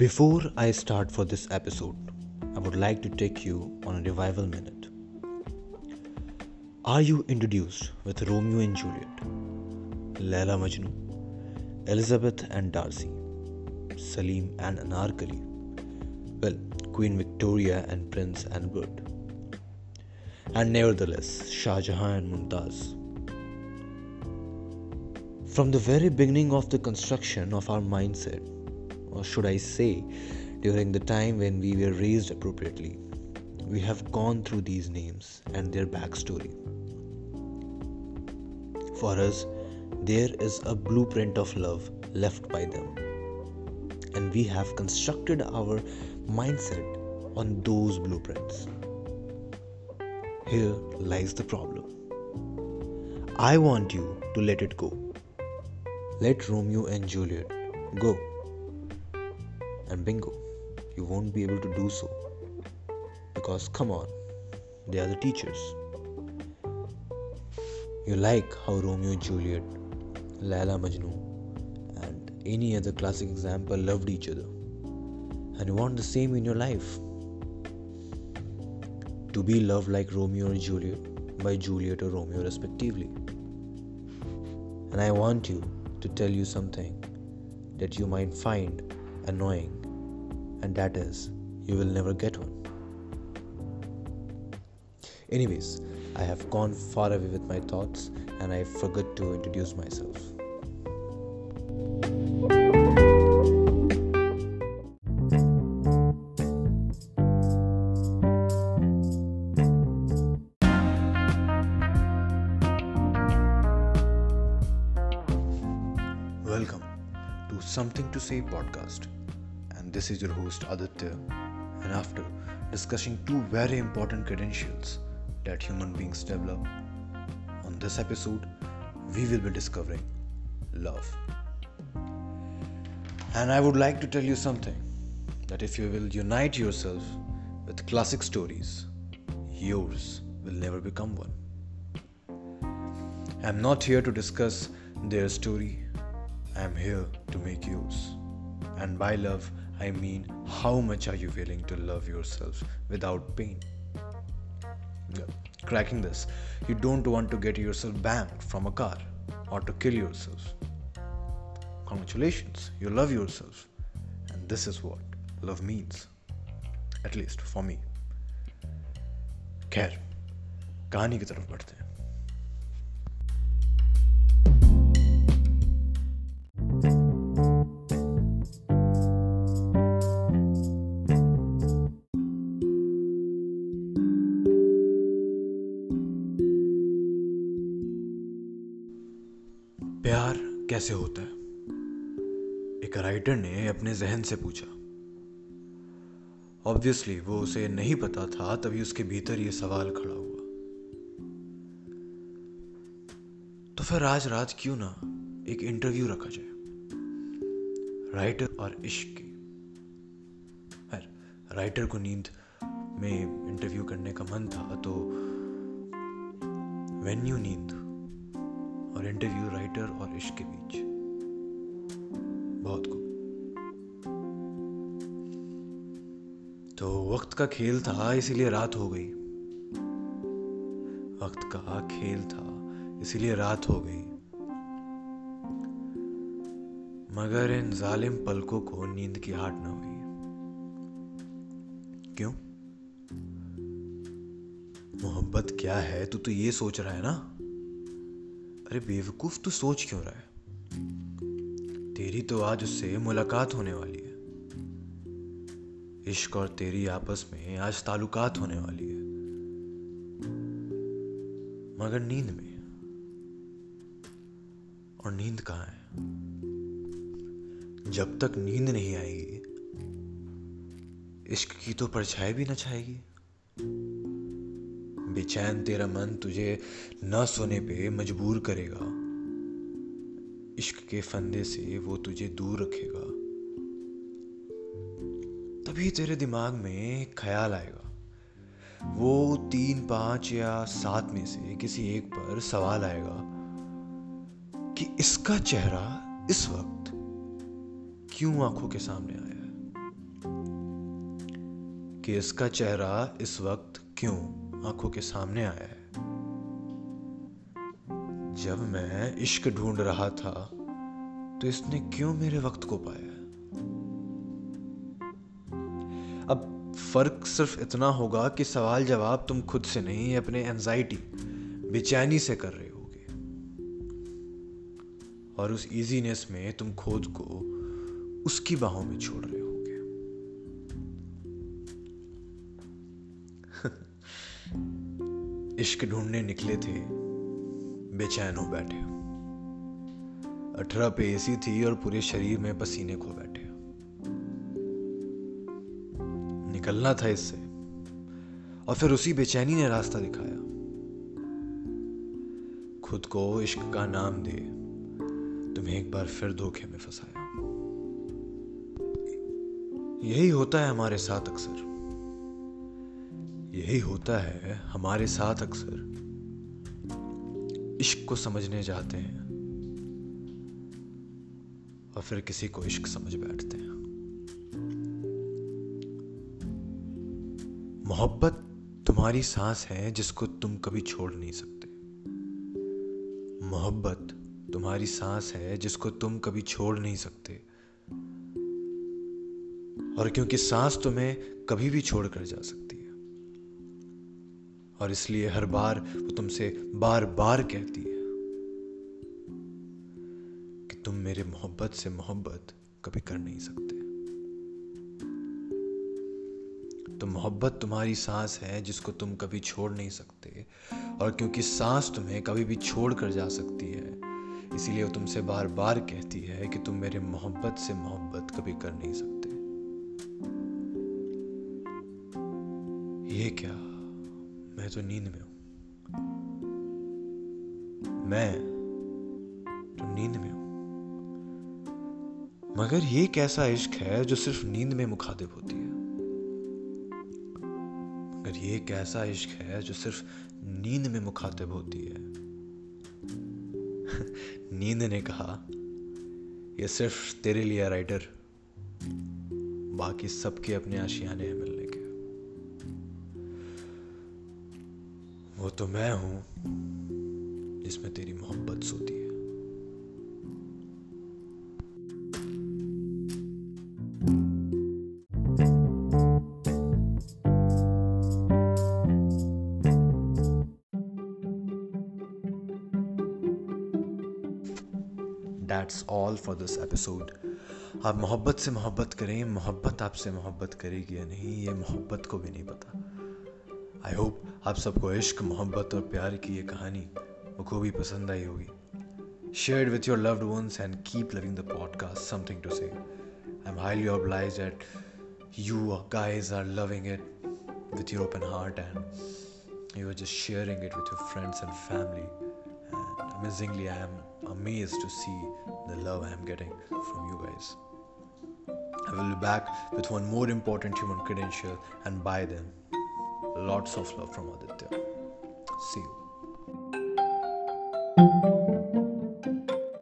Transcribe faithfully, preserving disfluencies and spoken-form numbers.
Before I start for this episode, I would like to take you on a revival minute. Are you introduced with Romeo and Juliet, Laila Majnu, Elizabeth and Darcy, Salim and Anarkali, well, Queen Victoria and Prince Albert, and nevertheless, Shah Jahan and Mumtaz? From the very beginning of the construction of our mindset, or should I say, during the time when we were raised appropriately, we have gone through these names and their backstory. For us, there is a blueprint of love left by them, and we have constructed our mindset on those blueprints. Here lies the problem. I want you to let it go. Let Romeo and Juliet go. And bingo, you won't be able to do so. Because come on, they are the teachers. You like how Romeo and Juliet, Laila Majnu and any other classic example loved each other. And you want the same in your life. To be loved like Romeo and Juliet by Juliet or Romeo respectively. And I want you to tell you something that you might find annoying, and that is, you will never get one. Anyways, I have gone far away with my thoughts and I forgot to introduce myself. Welcome to Something to Say Podcast. This is your host Aditya, and after discussing two very important credentials that human beings develop, on this episode we will be discovering love. And I would like to tell you something, that if you will unite yourself with classic stories, yours will never become one. I am not here to discuss their story, I am here to make yours. And by love, I mean, how much are you willing to love yourself without pain? Yeah. Cracking this, you don't want to get yourself banged from a car or to kill yourself. Congratulations, you love yourself. And this is what love means. At least for me. खैर, कहानी की तरफ बढ़ते हैं. प्यार कैसे होता है? एक राइटर ने अपने जहन से पूछा. ऑब्वियसली वो उसे नहीं पता था, तभी उसके भीतर ये सवाल खड़ा हुआ. तो फिर आज रात क्यों ना एक इंटरव्यू रखा जाए राइटर और इश्क़ की. खैर, राइटर को नींद में इंटरव्यू करने का मन था, तो व्हेन यू नीड और इंटरव्यू राइटर और इश्क के बीच. बहुत खूब. तो वक्त का खेल था, इसीलिए रात हो गई. वक्त का खेल था इसीलिए रात हो गई मगर इन जालिम पलकों को नींद की हाट ना हुई. क्यों? मोहब्बत क्या है? तू तो ये सोच रहा है ना? अरे बेवकूफ, तू सोच क्यों रहा है? तेरी तो आज उससे मुलाकात होने वाली है. इश्क और तेरी आपस में आज ताल्लुकात होने वाली है. मगर नींद में. और नींद कहाँ है? जब तक नींद नहीं आएगी, इश्क की तो परछाई भी न छाएगी. बेचैन तेरा मन तुझे ना सोने पे मजबूर करेगा. इश्क के फंदे से वो तुझे दूर रखेगा. तभी तेरे दिमाग में ख्याल आएगा. वो तीन, पांच या सात में से किसी एक पर सवाल आएगा कि इसका चेहरा इस वक्त क्यों आंखों के सामने आया है? कि इसका चेहरा इस वक्त क्यों आंखों के सामने आया है। जब मैं इश्क ढूंढ रहा था तो इसने क्यों मेरे वक्त को पाया। अब फर्क सिर्फ इतना होगा कि सवाल जवाब तुम खुद से नहीं अपने एंजाइटी बेचैनी से कर रहे होगे और उस इजीनेस में तुम खुद को उसकी बाहों में छोड़ रहे होगे। इश्क ढूंढने निकले थे, बेचैन हो बैठे, अठारह पे एसी थी और पूरे शरीर में पसीने खो बैठे। निकलना था इससे और फिर उसी बेचैनी ने रास्ता दिखाया। खुद को इश्क का नाम दे तुम्हें एक बार फिर धोखे में फंसाया। यही होता है हमारे साथ अक्सर, यही होता है हमारे साथ अक्सर। इश्क को समझने जाते हैं और फिर किसी को इश्क समझ बैठते हैं। मोहब्बत तुम्हारी सांस है जिसको तुम कभी छोड़ नहीं सकते। मोहब्बत तुम्हारी सांस है जिसको तुम कभी छोड़ नहीं सकते। और क्योंकि सांस तुम्हें कभी भी छोड़कर जा सकती है और इसलिए हर बार वो तुमसे बार बार कहती है कि तुम मेरे मोहब्बत से मोहब्बत कभी कर नहीं सकते। तो मोहब्बत तुम्हारी सांस है जिसको तुम कभी छोड़ नहीं सकते और क्योंकि सांस तुम्हें कभी भी छोड़ कर जा सकती है इसीलिए वो तुमसे बार बार कहती है कि तुम मेरे मोहब्बत से मोहब्बत कभी कर नहीं सकते। ये क्या, मैं तो नींद में हूं, मैं तो नींद में हूं। मगर ये कैसा इश्क है जो सिर्फ नींद में मुखातिब होती है। ये कैसा इश्क है जो सिर्फ नींद में मुखातिब होती है। नींद ने कहा, ये सिर्फ तेरे लिए राइटर, बाकी सबके अपने आशियाने हैं मिलने के। वो तो मैं हूं जिसमें तेरी मोहब्बत सोती है। That's all for this episode. आप मोहब्बत से मोहब्बत करें, मोहब्बत आपसे मोहब्बत करेगी या नहीं ये मोहब्बत को भी नहीं पता। आई होप आप सबको इश्क, मोहब्बत और प्यार की ये कहानी बखूबी पसंद आई होगी। Share with your loved ones and keep loving the podcast something to say. I am highly obliged that you guys are loving it with your open heart and you are just sharing it with your friends and family. Amazingly, I am amazed to see the love I am getting from you guys. I will be back with one more important human credential, and by then, lots of love from Aditya. See you.